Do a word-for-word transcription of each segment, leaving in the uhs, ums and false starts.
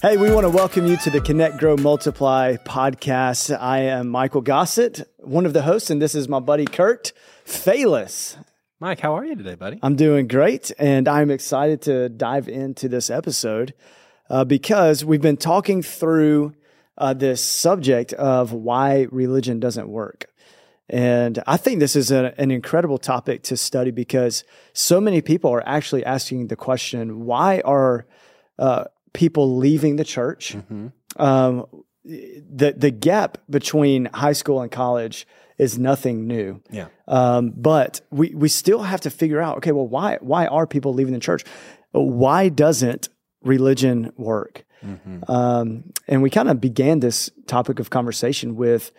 Hey, we want to welcome you to the Connect, Grow, Multiply podcast. I am Michael Gossett, one of the hosts, and this is my buddy Kurt Phalus. Mike, how are you today, buddy? I'm doing great, and I'm excited to dive into this episode uh, because we've been talking through uh, this subject of why religion doesn't work. And I think this is a, an incredible topic to study because so many people are actually asking the question, why are uh, people leaving the church? Mm-hmm. Um, the the gap between high school and college is nothing new. Yeah. Um, but we, we still have to figure out, okay, well, why why are people leaving the church? Why doesn't religion work? Mm-hmm. Um, and we kind of began this topic of conversation with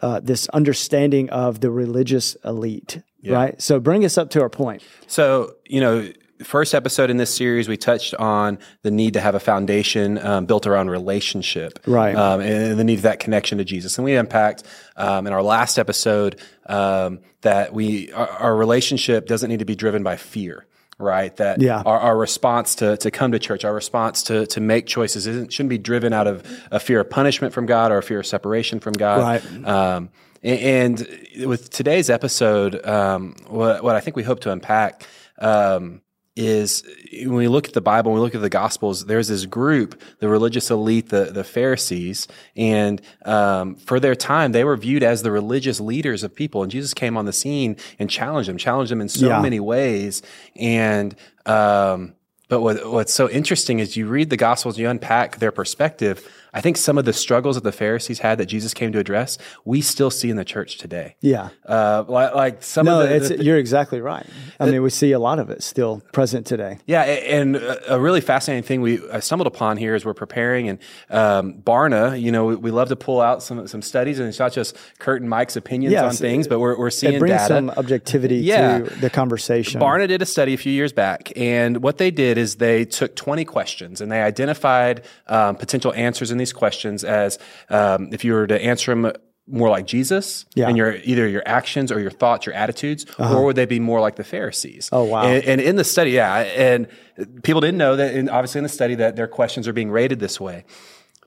Uh, this understanding of the religious elite, yeah. right? So bring us up to our point. So, you know, first episode in this series, we touched on the need to have a foundation um, built around relationship, right? Um, and the need for that connection to Jesus. And we unpacked um, in our last episode um, that we our, our relationship doesn't need to be driven by fear. Right, that yeah. our, our response to to come to church, our response to to make choices, isn't shouldn't be driven out of a fear of punishment from God or a fear of separation from God. Right. Um, and, and with today's episode, um, what, what I think we hope to unpack um, is when we look at the Bible, when we look at the Gospels, there's this group, the religious elite, the the Pharisees, and um, for their time, they were viewed as the religious leaders of people. And Jesus came on the scene and challenged them, challenged them in so yeah. many ways, and. Um, But what, what's so interesting is you read the Gospels, you unpack their perspective. I think some of the struggles that the Pharisees had that Jesus came to address, we still see in the church today. Yeah, uh, like, like some no, of the, it's, the, the you're exactly right. I the, mean, we see a lot of it still present today. Yeah, and a really fascinating thing we I stumbled upon here as we're preparing, and um, Barna, you know, we, we love to pull out some some studies, and it's not just Kurt and Mike's opinions yeah, on so things, it, but we're we're seeing it brings data. Some objectivity yeah. to the conversation. Barna did a study a few years back, and what they did is they took twenty questions and they identified um, potential answers in these questions as um, if you were to answer them more like Jesus yeah. and your either your actions or your thoughts, your attitudes, uh-huh. or would they be more like the Pharisees? Oh, wow. And, and in the study, yeah, and people didn't know that, in, obviously in the study, that their questions are being rated this way.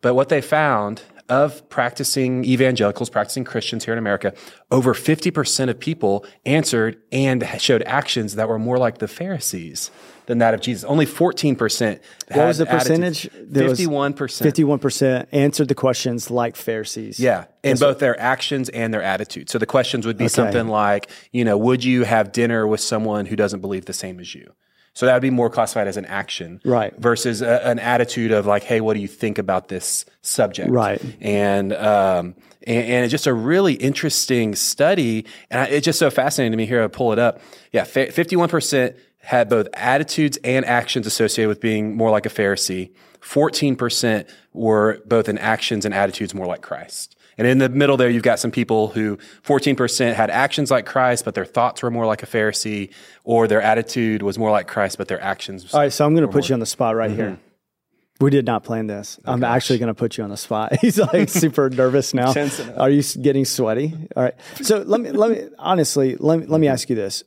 But what they found of practicing evangelicals, practicing Christians here in America, over fifty percent of people answered and showed actions that were more like the Pharisees than that of Jesus. Only fourteen percent. What was the percentage? fifty-one percent. fifty-one percent answered the questions like Pharisees. Yeah, in both their actions and their attitudes. So the questions would be okay. something like, you know, would you have dinner with someone who doesn't believe the same as you? So that would be more classified as an action, right? Versus a, an attitude of like, "Hey, what do you think about this subject?" Right, and um, and, and it's just a really interesting study, and I, it's just so fascinating to me. Here, I pull it up. Yeah, fifty-one percent had both attitudes and actions associated with being more like a Pharisee. Fourteen percent were both in actions and attitudes more like Christ. And in the middle there, you've got some people who fourteen percent had actions like Christ, but their thoughts were more like a Pharisee, or their attitude was more like Christ, but their actions. All right, so I'm going to put more... you on the spot right mm-hmm. here. We did not plan this. Oh, I'm gosh. actually going to put you on the spot. He's like super nervous now. Are you getting sweaty? All right. So let me let me honestly let me, let me ask you this: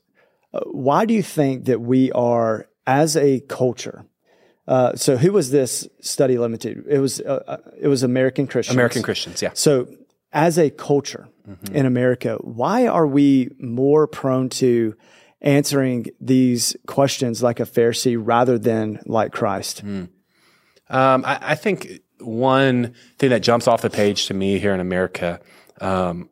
uh, why do you think that we are as a culture? Uh, so who was this study limited? It was uh, it was American Christians. American Christians, yeah. So. As a culture mm-hmm. in America, why are we more prone to answering these questions like a Pharisee rather than like Christ? Mm. Um, I, I think one thing that jumps off the page to me here in America, um,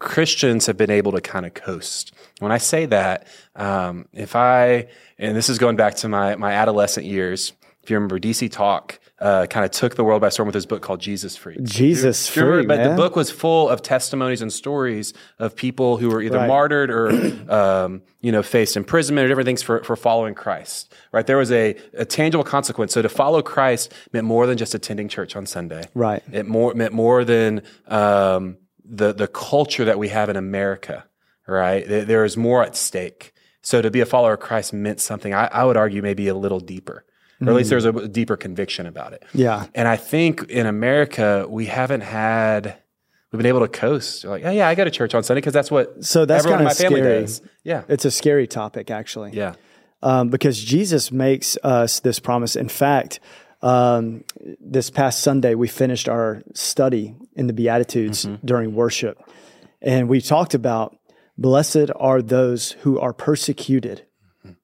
Christians have been able to kind of coast. When I say that, um, if I, and this is going back to my, my adolescent years, if you remember, D C Talk uh, kind of took the world by storm with his book called Jesus Freaks. Jesus Freaks, sure, but man. The book was full of testimonies and stories of people who were either right. martyred or, um, you know, faced imprisonment or different things for, for following Christ, right? There was a, a tangible consequence. So to follow Christ meant more than just attending church on Sunday. Right. It more meant more than um, the, the culture that we have in America, right? There is more at stake. So to be a follower of Christ meant something, I, I would argue, maybe a little deeper. Or at least there's a deeper conviction about it. Yeah. And I think in America, we haven't had, we've been able to coast. We're like, oh, yeah, I go to church on Sunday because that's what so that's everyone in my family does. Yeah. It's a scary topic, actually. Yeah. Um, because Jesus makes us this promise. In fact, Um, this past Sunday, we finished our study in the Beatitudes mm-hmm. during worship. And we talked about, blessed are those who are persecuted mm-hmm.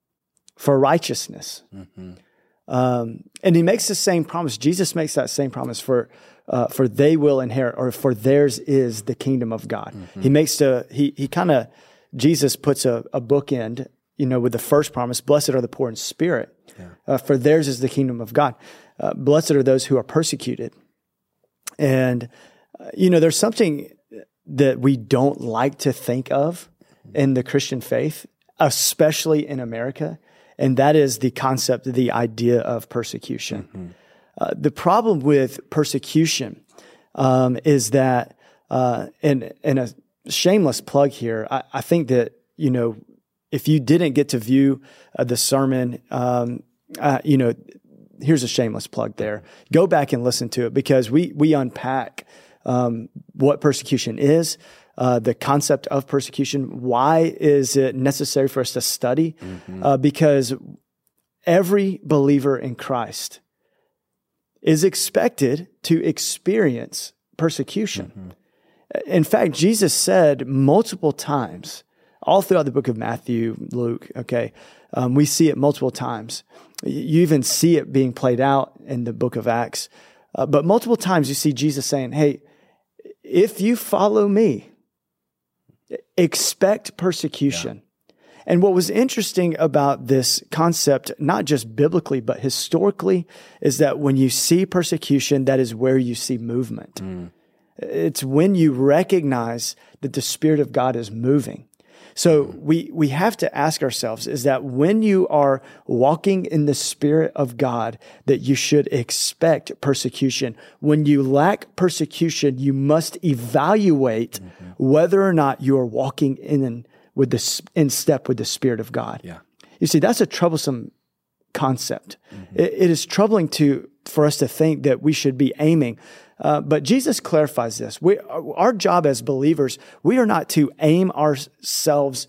for righteousness. Mm-hmm. Um, and he makes the same promise. Jesus makes that same promise for uh, for they will inherit, or for theirs is the kingdom of God. Mm-hmm. He makes the, he he kind of, Jesus puts a, a bookend, you know, with the first promise, blessed are the poor in spirit, yeah. uh, for theirs is the kingdom of God. Uh, blessed are those who are persecuted. And, uh, you know, there's something that we don't like to think of in the Christian faith, especially in America, and that is the concept, the idea of persecution. Mm-hmm. Uh, the problem with persecution um, is that, uh, and, and a shameless plug here, I, I think that, you know, if you didn't get to view uh, the sermon, um, uh, you know, here's a shameless plug there. Go back and listen to it, because we we unpack um, what persecution is, uh, the concept of persecution. Why is it necessary for us to study? Mm-hmm. Uh, because every believer in Christ is expected to experience persecution. Mm-hmm. In fact, Jesus said multiple times, all throughout the book of Matthew, Luke, okay, um, we see it multiple times. You even see it being played out in the book of Acts. Uh, but multiple times you see Jesus saying, hey, if you follow me, expect persecution. Yeah. And what was interesting about this concept, not just biblically, but historically, is that when you see persecution, that is where you see movement. Mm. It's when you recognize that the Spirit of God is moving. So we we have to ask ourselves, is that when you are walking in the Spirit of God, that you should expect persecution. When you lack persecution, you must evaluate mm-hmm. whether or not you are walking in with the, in step with the Spirit of God. Yeah. You see, that's a troublesome concept. Mm-hmm. It, it is troubling to for us to think that we should be aiming. Uh, but Jesus clarifies this. We, our job as believers, we are not to aim ourselves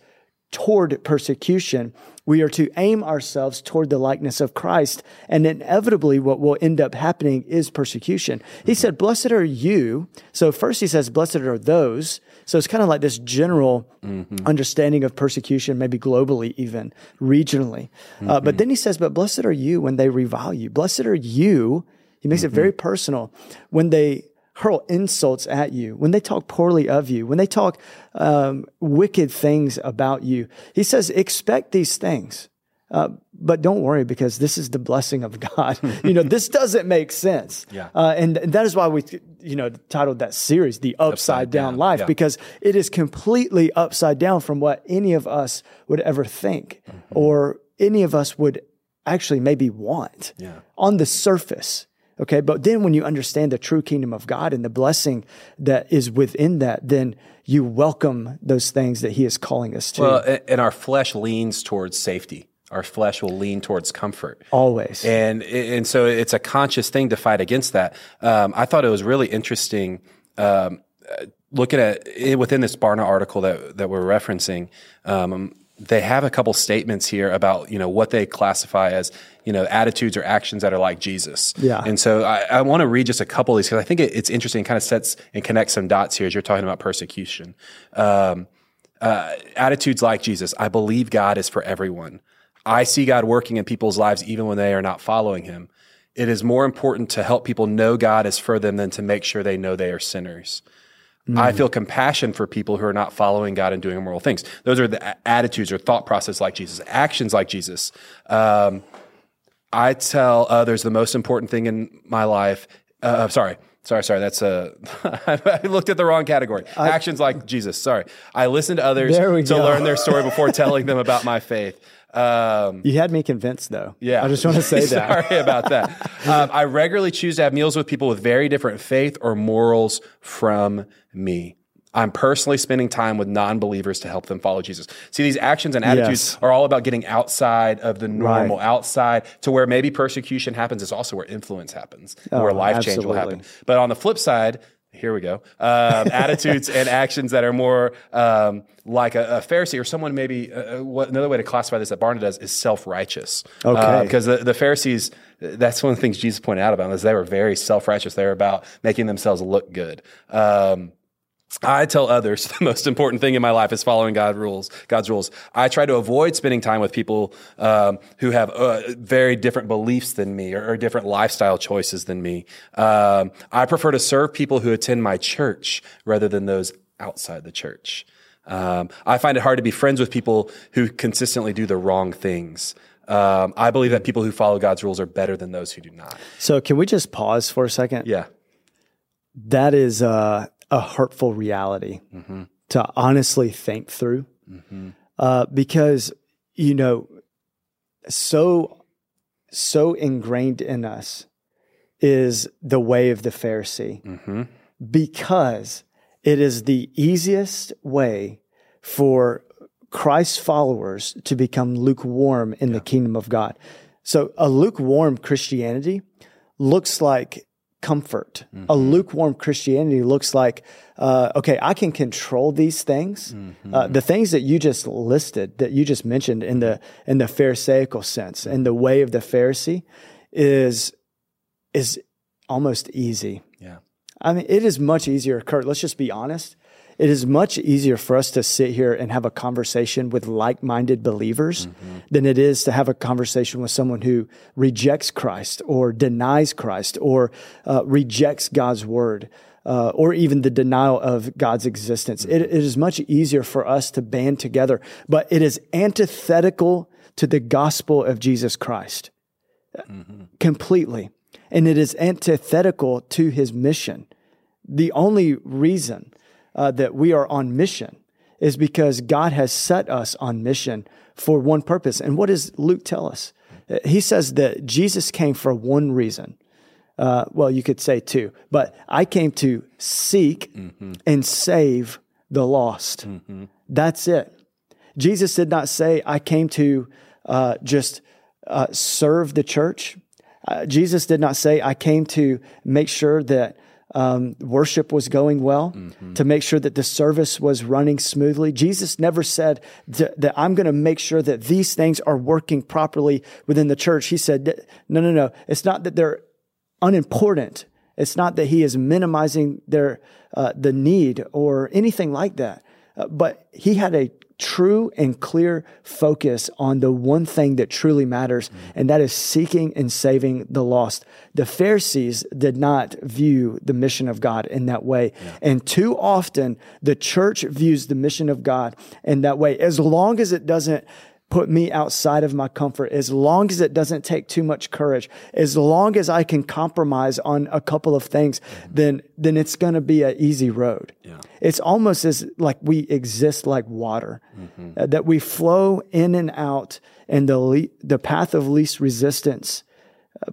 toward persecution. We are to aim ourselves toward the likeness of Christ. And inevitably, what will end up happening is persecution. He said, blessed are you. So first he says, blessed are those. So it's kind of like this general mm-hmm. understanding of persecution, maybe globally, even regionally. Mm-hmm. Uh, but then he says, but blessed are you when they revile you. Blessed are you. He makes mm-hmm. it very personal. When they hurl insults at you, when they talk poorly of you, when they talk um, wicked things about you, he says, expect these things. Uh, but don't worry, because this is the blessing of God. You know, this doesn't make sense. Yeah. Uh, and, and that is why we, you know, titled that series, The Upside, upside Down, down Life, yeah. because it is completely upside down from what any of us would ever think mm-hmm. or any of us would actually maybe want yeah. on the surface. Okay, but then when you understand the true kingdom of God and the blessing that is within that, then you welcome those things that he is calling us to. Well, and our flesh leans towards safety. Our flesh will lean towards comfort. Always. And and so it's a conscious thing to fight against that. Um, I thought it was really interesting um, looking at it within this Barna article that, that we're referencing. Um, they have a couple statements here about, you know, what they classify as, you know, attitudes or actions that are like Jesus. Yeah. And so I, I want to read just a couple of these, because I think it, it's interesting, kind of sets and connects some dots here as you're talking about persecution. Um, uh, attitudes like Jesus. I believe God is for everyone. I see God working in people's lives even when they are not following him. It is more important to help people know God is for them than to make sure they know they are sinners. I feel compassion for people who are not following God and doing immoral things. Those are the attitudes or thought process like Jesus, actions like Jesus. Um, I tell others the most important thing in my life. Uh, sorry, sorry, sorry. That's a, I looked at the wrong category. I, actions like Jesus. Sorry. I listen to others to go. learn their story before telling them about my faith. Um, you had me convinced, though. Yeah. I just want to say that. Sorry about that. um, I regularly choose to have meals with people with very different faith or morals from me. I'm personally spending time with non-believers to help them follow Jesus. See, these actions and attitudes yes. are all about getting outside of the normal, right. outside to where maybe persecution happens. It's also where influence happens, oh, where life absolutely. change will happen. But on the flip side, Here we go. Um, attitudes and actions that are more um, like a, a Pharisee or someone maybe, uh, what, another way to classify this that Barna does is self-righteous. Okay. Because uh, the, the Pharisees, that's one of the things Jesus pointed out about them, is they were very self-righteous. They were about making themselves look good. Um, I tell others the most important thing in my life is following God rules, God's rules. I try to avoid spending time with people um, who have uh, very different beliefs than me or, or different lifestyle choices than me. Um, I prefer to serve people who attend my church rather than those outside the church. Um, I find it hard to be friends with people who consistently do the wrong things. Um, I believe that people who follow God's rules are better than those who do not. So can we just pause for a second? Yeah. That is... Uh... a hurtful reality mm-hmm. to honestly think through mm-hmm. uh, because, you know, so, so ingrained in us is the way of the Pharisee mm-hmm. because it is the easiest way for Christ's followers to become lukewarm in yeah. the kingdom of God. So a lukewarm Christianity looks like comfort. Mm-hmm. A lukewarm Christianity looks like, uh, okay, I can control these things. Mm-hmm. Uh, the things that you just listed, that you just mentioned in the, in the Pharisaical sense, in the way of the Pharisee is, is almost easy. Yeah. I mean, it is much easier, Kurt, let's just be honest. It is much easier for us to sit here and have a conversation with like-minded believers mm-hmm. than it is to have a conversation with someone who rejects Christ or denies Christ or uh, rejects God's word uh, or even the denial of God's existence. Mm-hmm. It, it is much easier for us to band together, but it is antithetical to the gospel of Jesus Christ mm-hmm. completely. And it is antithetical to his mission. The only reason Uh, that we are on mission is because God has set us on mission for one purpose. And what does Luke tell us? He says that Jesus came for one reason. Uh, well, you could say two, but I came to seek mm-hmm. and save the lost. Mm-hmm. That's it. Jesus did not say, I came to uh, just uh, serve the church. Uh, Jesus did not say, I came to make sure that Um, worship was going well, mm-hmm. to make sure that the service was running smoothly. Jesus never said th- that I'm going to make sure that these things are working properly within the church. He said, that, no, no, no. It's not that they're unimportant. It's not that he is minimizing their uh, the need or anything like that. Uh, but he had a true and clear focus on the one thing that truly matters, mm-hmm. and that is seeking and saving the lost. The Pharisees did not view the mission of God in that way. Yeah. And too often, the church views the mission of God in that way. As long as it doesn't put me outside of my comfort, as long as it doesn't take too much courage, as long as I can compromise on a couple of things, mm-hmm. then then it's going to be an easy road. Yeah. It's almost as like we exist like water, mm-hmm. uh, that we flow in and out in the le- the path of least resistance.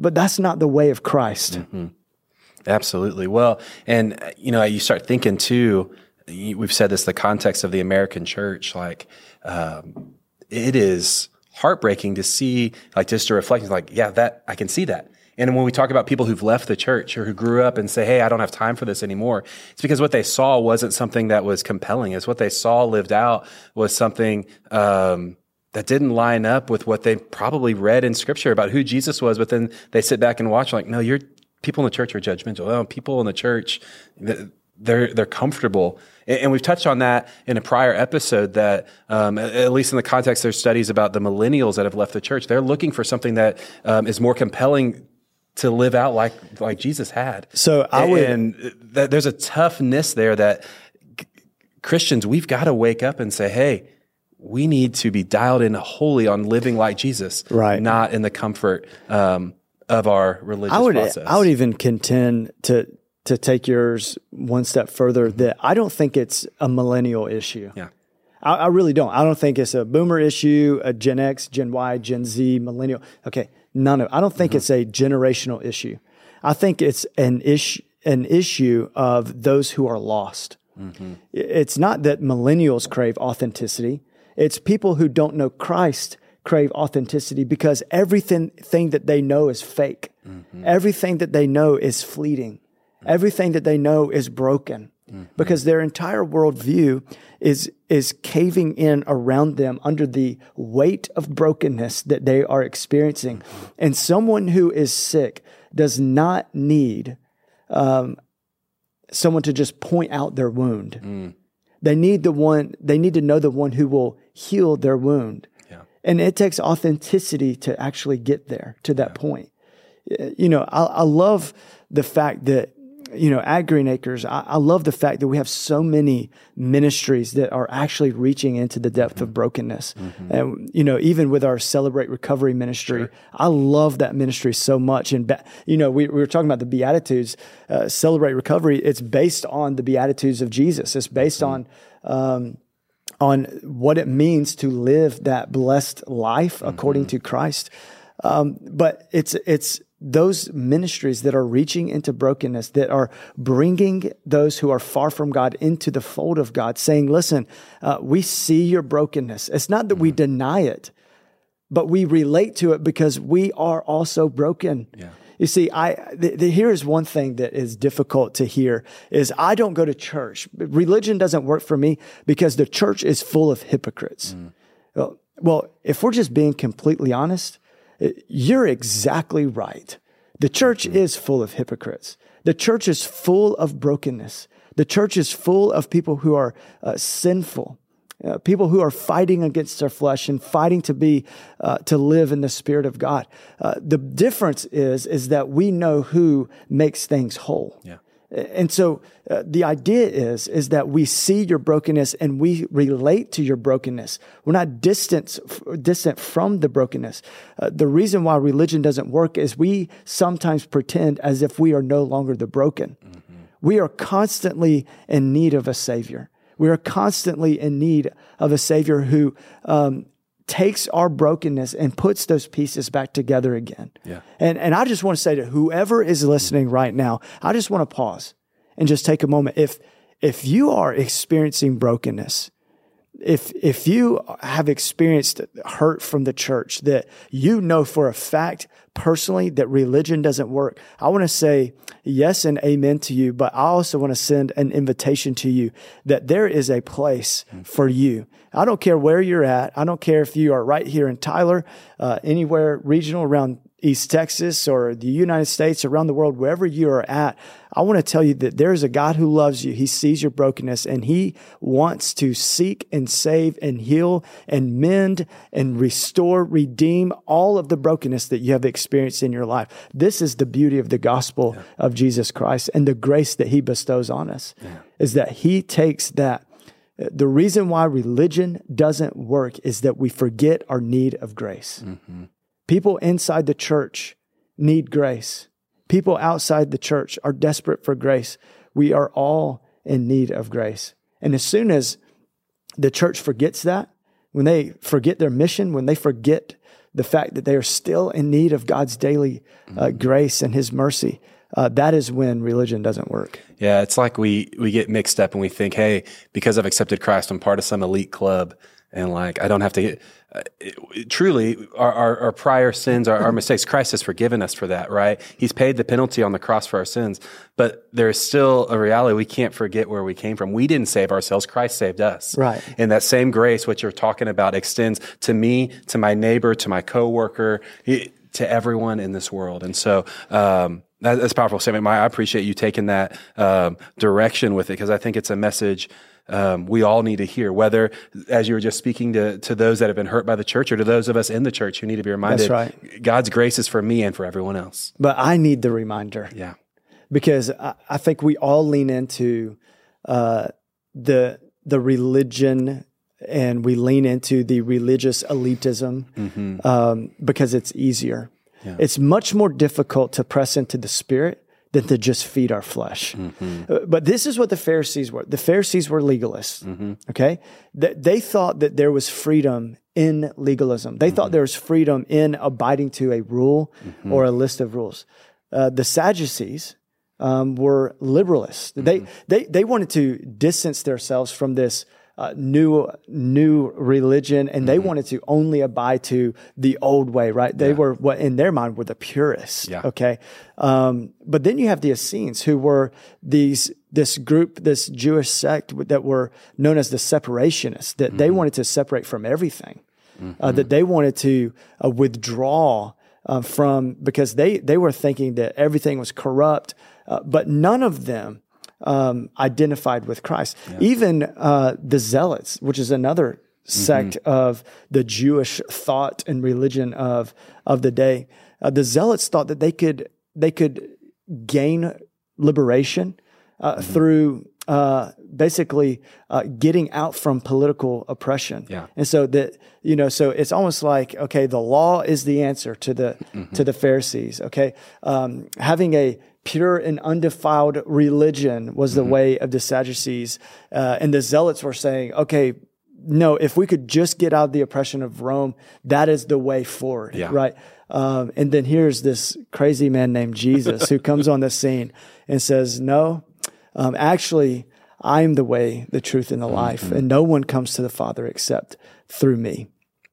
But that's not the way of Christ. Mm-hmm. Absolutely. Well, and you know, you start thinking too, we've said this, the context of the American church, like, um, it is heartbreaking to see, like just to reflect, like, yeah, that I can see that. And when we talk about people who've left the church or who grew up and say, hey, I don't have time for this anymore, it's because what they saw wasn't something that was compelling. It's what they saw lived out was something um, that didn't line up with what they probably read in Scripture about who Jesus was. But then they sit back and watch, like, no, you're people in the church are judgmental. Oh, people in the church, th- They're they're comfortable, and we've touched on that in a prior episode. That um, at least in the context, there's studies about the millennials that have left the church. They're looking for something that um, is more compelling to live out like like Jesus had. So I would, and th- there's a toughness there that c- Christians we've got to wake up and say, hey, we need to be dialed in wholly on living like Jesus, right? Not in the comfort um, of our religious I would, process. I would even contend to. to take yours one step further, that I don't think it's a millennial issue. Yeah. I, I really don't. I don't think it's a boomer issue, a Gen X, Gen Y, Gen Z, millennial. Okay, none of I don't think mm-hmm. it's a generational issue. I think it's an issue an issue of those who are lost. Mm-hmm. It's not that millennials crave authenticity. It's people who don't know Christ crave authenticity because everything thing that they know is fake. Mm-hmm. Everything that they know is fleeting. Everything that they know is broken mm-hmm. because their entire worldview is is caving in around them under the weight of brokenness that they are experiencing. Mm-hmm. And someone who is sick does not need um, someone to just point out their wound. Mm. They need the one. They need to know the one who will heal their wound. Yeah. And it takes authenticity to actually get there to that yeah. point. You know, I, I love the fact that, you know, at Green Acres, I, I love the fact that we have so many ministries that are actually reaching into the depth mm-hmm. of brokenness. Mm-hmm. And, you know, even with our Celebrate Recovery ministry, sure. I love that ministry so much. And, you know, we, we were talking about the Beatitudes, uh, Celebrate Recovery. It's based on the Beatitudes of Jesus. It's based mm-hmm. on, um, on what it means to live that blessed life mm-hmm. according to Christ. Um, but it's, it's, those ministries that are reaching into brokenness, that are bringing those who are far from God into the fold of God, saying, listen, uh, we see your brokenness. It's not that mm-hmm. we deny it, but we relate to it because we are also broken. Yeah. You see, I th- th- here is one thing that is difficult to hear is I don't go to church. Religion doesn't work for me because the church is full of hypocrites. Mm. Well, well, if we're just being completely honest, you're exactly right. The church mm-hmm. is full of hypocrites. The church is full of brokenness. The church is full of people who are uh, sinful, uh, people who are fighting against their flesh and fighting to be uh, to live in the Spirit of God. Uh, the difference is is that we know who makes things whole. Yeah. And so uh, the idea is, is that we see your brokenness and we relate to your brokenness. We're not distant, f- distant from the brokenness. Uh, the reason why religion doesn't work is we sometimes pretend as if we are no longer the broken. Mm-hmm. We are constantly in need of a Savior. We are constantly in need of a Savior who um, takes our brokenness and puts those pieces back together again. Yeah. And and I just want to say to whoever is listening right now, I just want to pause and just take a moment. If if you are experiencing brokenness, if if you have experienced hurt from the church that you know for a fact personally that religion doesn't work, I want to say yes and amen to you, but I also want to send an invitation to you that there is a place for you. I don't care where you're at. I don't care if you are right here in Tyler, uh, anywhere regional around East Texas or the United States, around the world, wherever you are at, I want to tell you that there is a God who loves you. He sees your brokenness and he wants to seek and save and heal and mend and restore, redeem all of the brokenness that you have experienced in your life. This is the beauty of the gospel yeah. of Jesus Christ and the grace that he bestows on us yeah. is that he takes that. The reason why religion doesn't work is that we forget our need of grace. Mm-hmm. People inside the church need grace. People outside the church are desperate for grace. We are all in need of grace. And as soon as the church forgets that, when they forget their mission, when they forget the fact that they are still in need of God's daily uh, mm-hmm. grace and his mercy, uh, that is when religion doesn't work. Yeah, it's like we we get mixed up and we think, hey, because I've accepted Christ, I'm part of some elite club. And like, I don't have to get, uh, it, truly, our, our, our prior sins, our, our mistakes, Christ has forgiven us for that, right? He's paid the penalty on the cross for our sins, but there is still a reality. We can't forget where we came from. We didn't save ourselves. Christ saved us. Right. And that same grace, what you're talking about, extends to me, to my neighbor, to my coworker, to everyone in this world. And so, um, that, that's a powerful statement. Maya, I appreciate you taking that, um, direction with it, because I think it's a message Um, we all need to hear, whether as you were just speaking to, to those that have been hurt by the church or to those of us in the church who need to be reminded, that's right. God's grace is for me and for everyone else. But I need the reminder. Yeah. Because I, I think we all lean into uh, the, the religion and we lean into the religious elitism mm-hmm. um, because it's easier. Yeah. It's much more difficult to press into the Spirit than to just feed our flesh. Mm-hmm. But this is what the Pharisees were. The Pharisees were legalists, mm-hmm. okay? They, they thought that there was freedom in legalism. They mm-hmm. thought there was freedom in abiding to a rule mm-hmm. or a list of rules. Uh, the Sadducees um, were liberalists. Mm-hmm. They, they, they wanted to distance themselves from this uh, new new religion, and they mm-hmm. wanted to only abide to the old way, right? They yeah. were, what in their mind, were the purists, yeah. okay? Um, but then you have the Essenes, who were these this group, this Jewish sect that were known as the separationists, that mm-hmm. they wanted to separate from everything, mm-hmm. uh, that they wanted to uh, withdraw uh, from, because they, they were thinking that everything was corrupt, uh, but none of them Um, identified with Christ. Yeah. Even uh, the Zealots, which is another sect mm-hmm. of the Jewish thought and religion of of the day, uh, the Zealots thought that they could they could gain liberation uh, mm-hmm. through uh, basically uh, getting out from political oppression. Yeah. And so that you know, so it's almost like, okay, the law is the answer to the mm-hmm. to the Pharisees. Okay, um, having a pure and undefiled religion was the mm-hmm. way of the Sadducees. Uh, and the Zealots were saying, okay, no, if we could just get out of the oppression of Rome, that is the way forward, yeah. right? Um, and then here's this crazy man named Jesus who comes on the scene and says, no, um, actually, I'm the way, the truth, and the life. Mm-hmm. And no one comes to the Father except through me.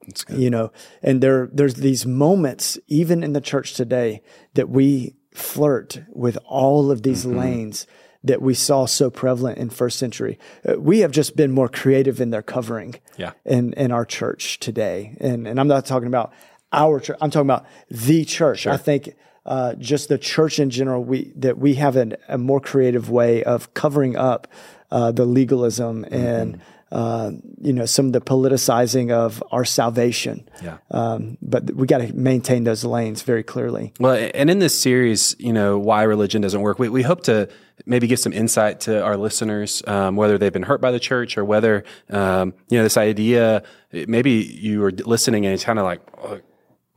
That's good. You know, and there, there's these moments, even in the church today, that we flirt with all of these mm-hmm. lanes that we saw so prevalent in first century. Uh, we have just been more creative in their covering yeah. in, in our church today. And and I'm not talking about our church. I'm talking about the church. Sure. I think uh, just the church in general, we that we have an, a more creative way of covering up uh, the legalism mm-hmm. and uh, you know, some of the politicizing of our salvation. Yeah. Um, but we got to maintain those lanes very clearly. Well, and in this series, you know, Why Religion Doesn't Work, we, we hope to maybe give some insight to our listeners, um, whether they've been hurt by the church or whether, um, you know, this idea, maybe you were listening and it's kind of like, oh,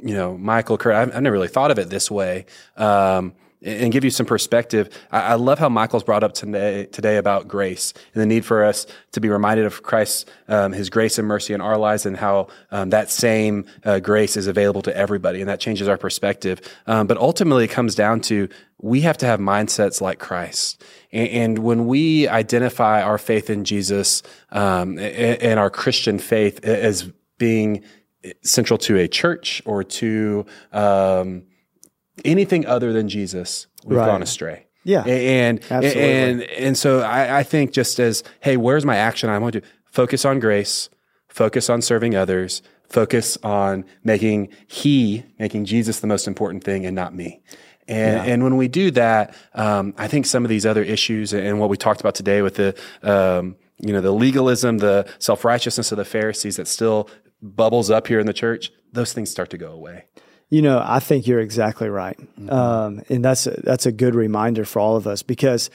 you know, Michael, Kurt, I've, I've never really thought of it this way. Um, and give you some perspective. I love how Michael's brought up today, today about grace and the need for us to be reminded of Christ's, um, his grace and mercy in our lives, and how um, that same uh, grace is available to everybody. And that changes our perspective. Um, but ultimately it comes down to, we have to have mindsets like Christ. And, and when we identify our faith in Jesus um, and, and our Christian faith as being central to a church or to, um, anything other than Jesus, we've right. gone astray. Yeah. And, Absolutely. and, and so I, I think just as, hey, where's my action? I want to focus on grace, focus on serving others, focus on making he, making Jesus the most important thing and not me. And, yeah. and when we do that, um, I think some of these other issues and what we talked about today with the, um, you know, the legalism, the self-righteousness of the Pharisees that still bubbles up here in the church, those things start to go away. You know, I think you're exactly right. Mm-hmm. Um, and that's a, that's a good reminder for all of us, because,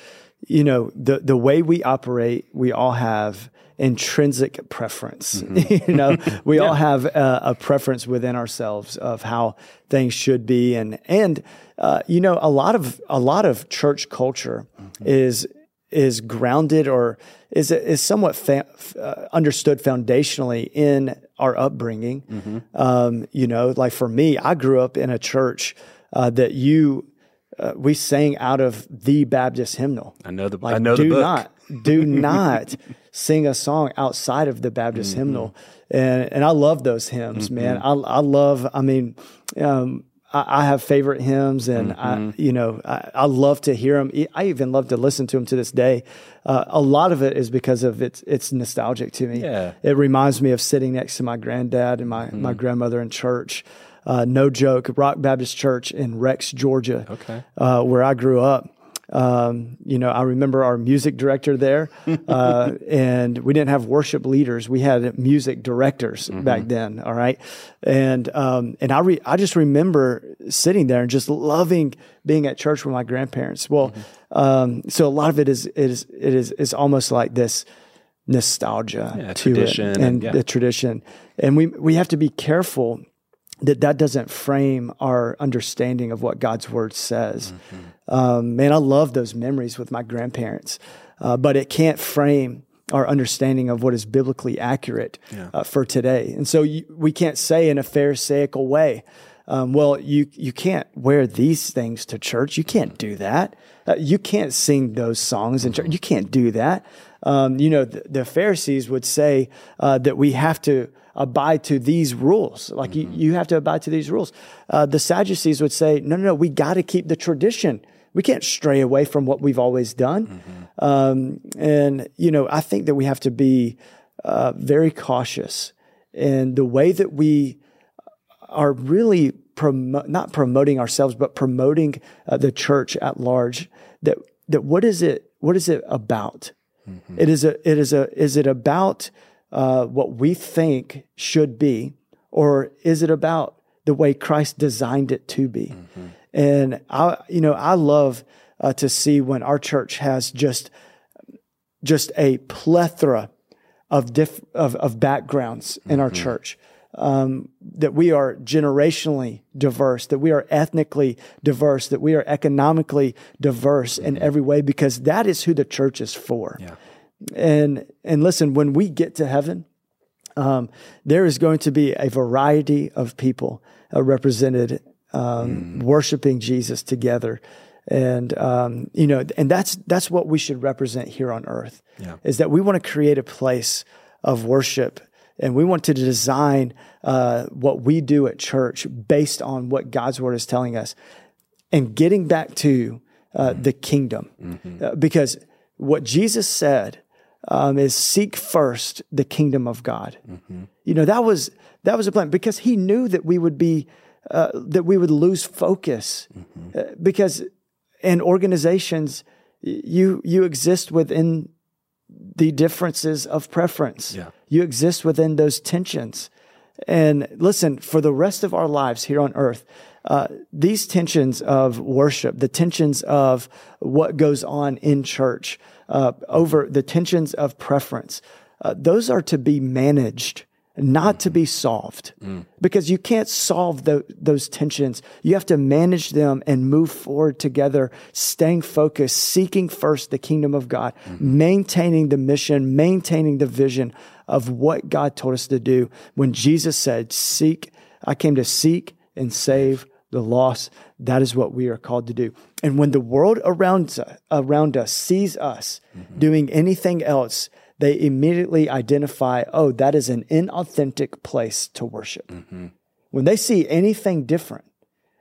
you know, the, the way we operate, we all have intrinsic preference. Mm-hmm. you know, we yeah. all have a, a preference within ourselves of how things should be. And, and, uh, you know, a lot of, a lot of church culture mm-hmm. is, is grounded or is is somewhat fa- uh, understood foundationally in our upbringing. Mm-hmm. Um, you know, like for me, I grew up in a church uh, that you uh, we sang out of the Baptist hymnal. I know the like, I know the book. Do not do not sing a song outside of the Baptist mm-hmm. hymnal, and and I love those hymns, mm-hmm. man. I I love. I mean. Um, I have favorite hymns, and mm-hmm. I, you know, I, I love to hear them. I even love to listen to them to this day. Uh, a lot of it is because of it's it's nostalgic to me. Yeah. It reminds me of sitting next to my granddad and my, mm-hmm. my grandmother in church. Uh, no joke, Rock Baptist Church in Rex, Georgia, okay. uh, where I grew up. Um, you know, I remember our music director there, uh, and we didn't have worship leaders. We had music directors mm-hmm. back then. All right. And, um, and I, re- I just remember sitting there and just loving being at church with my grandparents. Well, mm-hmm. um, so a lot of it is, it is, it is, it's almost like this nostalgia yeah, to tradition, it and, and yeah. the tradition. And we, we have to be careful that that doesn't frame our understanding of what God's word says. Mm-hmm. Um, man, I love those memories with my grandparents, uh, but it can't frame our understanding of what is biblically accurate yeah. uh, for today. And so you, we can't say in a Pharisaical way, um, well, you, you can't wear these things to church. You can't do that. Uh, you can't sing those songs in church. You can't do that. um, you know, the, the Pharisees would say uh, that we have to abide to these rules. Like mm-hmm. you, you have to abide to these rules. Uh, the Sadducees would say, no, no, no, we got to keep the tradition. We can't stray away from what we've always done. Mm-hmm. Um, and, you know, I think that we have to be uh, very cautious in the way that we are really promo- not promoting ourselves, but promoting uh, the church at large. That that what is it? What is it about? Mm-hmm. It is a. It is a. Is it about uh, what we think should be, or is it about the way Christ designed it to be? Mm-hmm. And I, you know, I love uh, to see when our church has just, just a plethora of diff- of, of backgrounds in mm-hmm. our church. Um, that we are generationally diverse, that we are ethnically diverse, that we are economically diverse mm-hmm. in every way, because that is who the church is for. Yeah. And and listen, when we get to heaven, um, there is going to be a variety of people uh, represented. Um, mm. worshiping Jesus together. And, um, you know, and that's, that's what we should represent here on earth yeah. is that we want to create a place of worship, and we want to design, uh, what we do at church based on what God's word is telling us and getting back to, uh, mm-hmm. the kingdom mm-hmm. uh, because what Jesus said, um, is seek first the kingdom of God. Mm-hmm. You know, that was, that was a plan because he knew that we would be, Uh, that we would lose focus mm-hmm. uh, because in organizations, you you exist within the differences of preference. Yeah. You exist within those tensions. And listen, for the rest of our lives here on earth, uh, these tensions of worship, the tensions of what goes on in church, uh, over the tensions of preference, uh, those are to be managed, not mm-hmm. to be solved mm. because you can't solve the, those tensions. You have to manage them and move forward together, staying focused, seeking first the kingdom of God, mm-hmm. maintaining the mission, maintaining the vision of what God told us to do. When Jesus said, seek, I came to seek and save the lost. That is what we are called to do. And when the world around, around us sees us mm-hmm. doing anything else, they immediately identify, oh, that is an inauthentic place to worship. Mm-hmm. When they see anything different,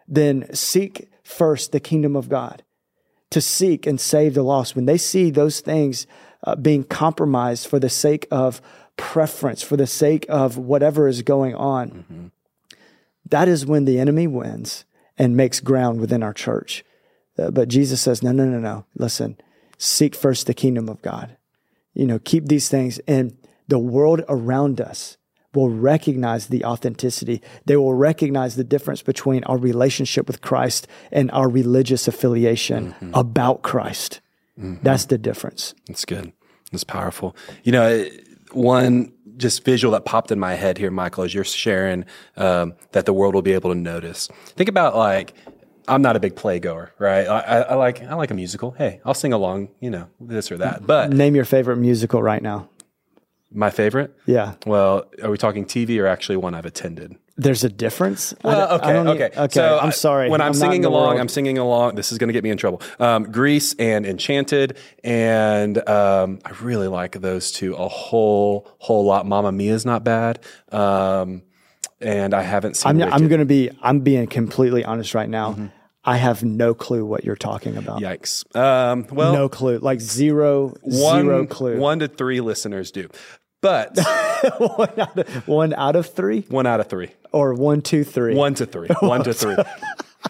then seek first the kingdom of God, to seek and save the lost. When they see those things uh, being compromised for the sake of preference, for the sake of whatever is going on, mm-hmm. that is when the enemy wins and makes ground within our church. Uh, but Jesus says, no, no, no, no. Listen, seek first the kingdom of God. You know, keep these things, and the world around us will recognize the authenticity. They will recognize the difference between our relationship with Christ and our religious affiliation mm-hmm. about Christ. Mm-hmm. That's the difference. That's good. That's powerful. You know, one just visual that popped in my head here, Michael, as you're sharing um, that the world will be able to notice. Think about like, I'm not a big playgoer, right? I, I, I like I like a musical. Hey, I'll sing along, you know, this or that. But name your favorite musical right now. My favorite? Yeah. Well, are we talking T V or actually one I've attended? There's a difference? Well, okay, okay. Need, okay. So I'm sorry. When I'm, I'm singing along, I'm singing along. This is going to get me in trouble. Um, Grease and Enchanted. And um, I really like those two a whole, whole lot. Mamma Mia's not bad. Um, and I haven't seen I'm, Wicked. I'm going to be, I'm being completely honest right now. Mm-hmm. I have no clue what you're talking about. Yikes. Um, well, no clue, like zero, one, zero clue. One to three listeners do, but one, out of, one out of three, one out of three, or one, two, three, one to three, one to three.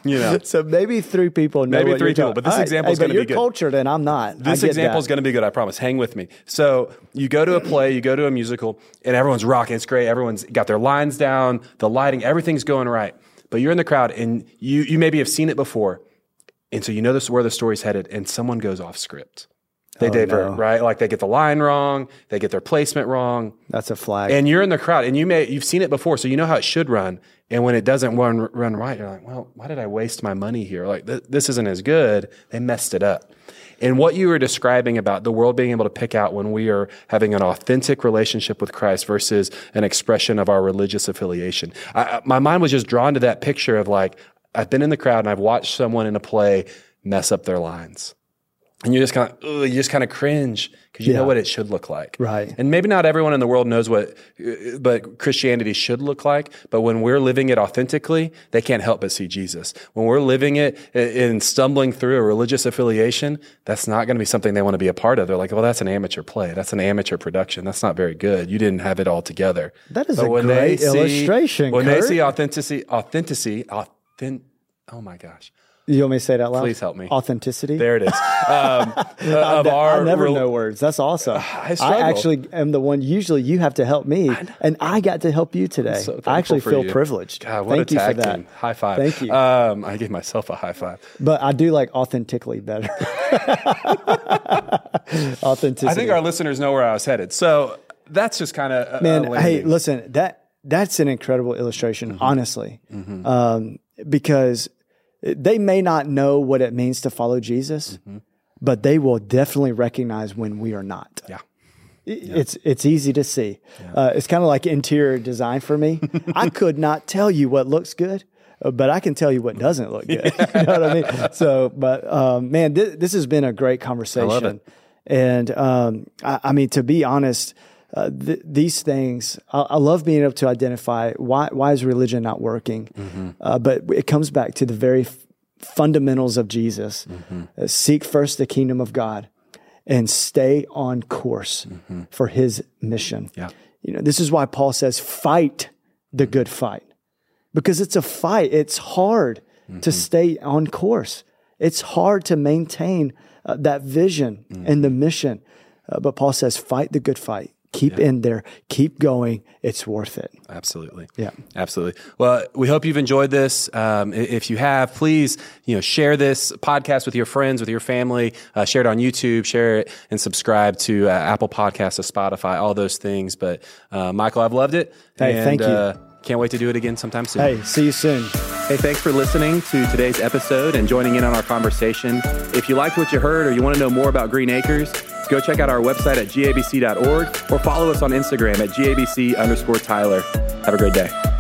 You know, so maybe three people know maybe what three you're people, but this example is going to be good. You're cultured and I'm not. This example is going to be good. I promise. Hang with me. So you go to a play, you go to a musical, and everyone's rocking. It's great. Everyone's got their lines down, the lighting, everything's going right. But you're in the crowd and you, you maybe have seen it before. And so you know this is where the story's headed and someone goes off script. They oh, divert, no. right? Like they get the line wrong. They get their placement wrong. That's a flag. And you're in the crowd and you may, you've seen it before. So you know how it should run. And when it doesn't run, run right, you're like, well, why did I waste my money here? Like th- this isn't as good. They messed it up. And what you were describing about the world being able to pick out when we are having an authentic relationship with Christ versus an expression of our religious affiliation. I, my mind was just drawn to that picture of like, I've been in the crowd and I've watched someone in a play mess up their lines. And you just kind of, ugh, you just kind of cringe because you yeah. know what it should look like, right? And maybe not everyone in the world knows what, but Christianity should look like. But when we're living it authentically, they can't help but see Jesus. When we're living it and stumbling through a religious affiliation, that's not going to be something they want to be a part of. They're like, well, that's an amateur play. That's an amateur production. That's not very good. You didn't have it all together. That is but a when great they illustration. See, when Kurt. they see authenticity, authenticity, authentic. Oh my gosh. You want me to say it out loud? Please help me. Authenticity. There it is. Um, of our I never real, know words. That's awesome. Uh, I, I actually am the one. Usually you have to help me, I and I got to help you today. So I actually feel you. privileged. God, what Thank a tag you for that. Team. High five. Thank you. Um, I gave myself a high five. But I do like authentically better. Authenticity. I think our listeners know where I was headed. So that's just kind of... Man, uh, hey, listen, that that's an incredible illustration, mm-hmm. honestly, mm-hmm. Um, because... They may not know what it means to follow Jesus, mm-hmm. but they will definitely recognize when we are not. Yeah, yeah. It's it's easy to see. Yeah. Uh, it's kind of like interior design for me. I could not tell you what looks good, but I can tell you what doesn't look good. Yeah. You know what I mean? So, but um, man, th- this has been a great conversation. I love it. And um, I, I mean, to be honest, Uh, th- these things, I-, I love being able to identify why why is religion not working? Mm-hmm. Uh, but it comes back to the very f- fundamentals of Jesus. Mm-hmm. Uh, seek first the kingdom of God and stay on course mm-hmm. for his mission. Yeah. You know, this is why Paul says, fight the good fight, because it's a fight. It's hard mm-hmm. to stay on course. It's hard to maintain uh, that vision mm-hmm. and the mission. Uh, but Paul says, fight the good fight. Keep yeah. in there. Keep going. It's worth it. Absolutely. Yeah. Absolutely. Well, we hope you've enjoyed this. Um, if you have, please, you know, share this podcast with your friends, with your family. Uh, share it on YouTube. Share it and subscribe to uh, Apple Podcasts, to Spotify, all those things. But uh, Michael, I've loved it. Hey, and, thank you. Uh, Can't wait to do it again sometime soon. Hey, see you soon. Hey, thanks for listening to today's episode and joining in on our conversation. If you liked what you heard or you want to know more about Green Acres, go check out our website at g a b c dot org or follow us on Instagram at g a b c underscore Tyler. Have a great day.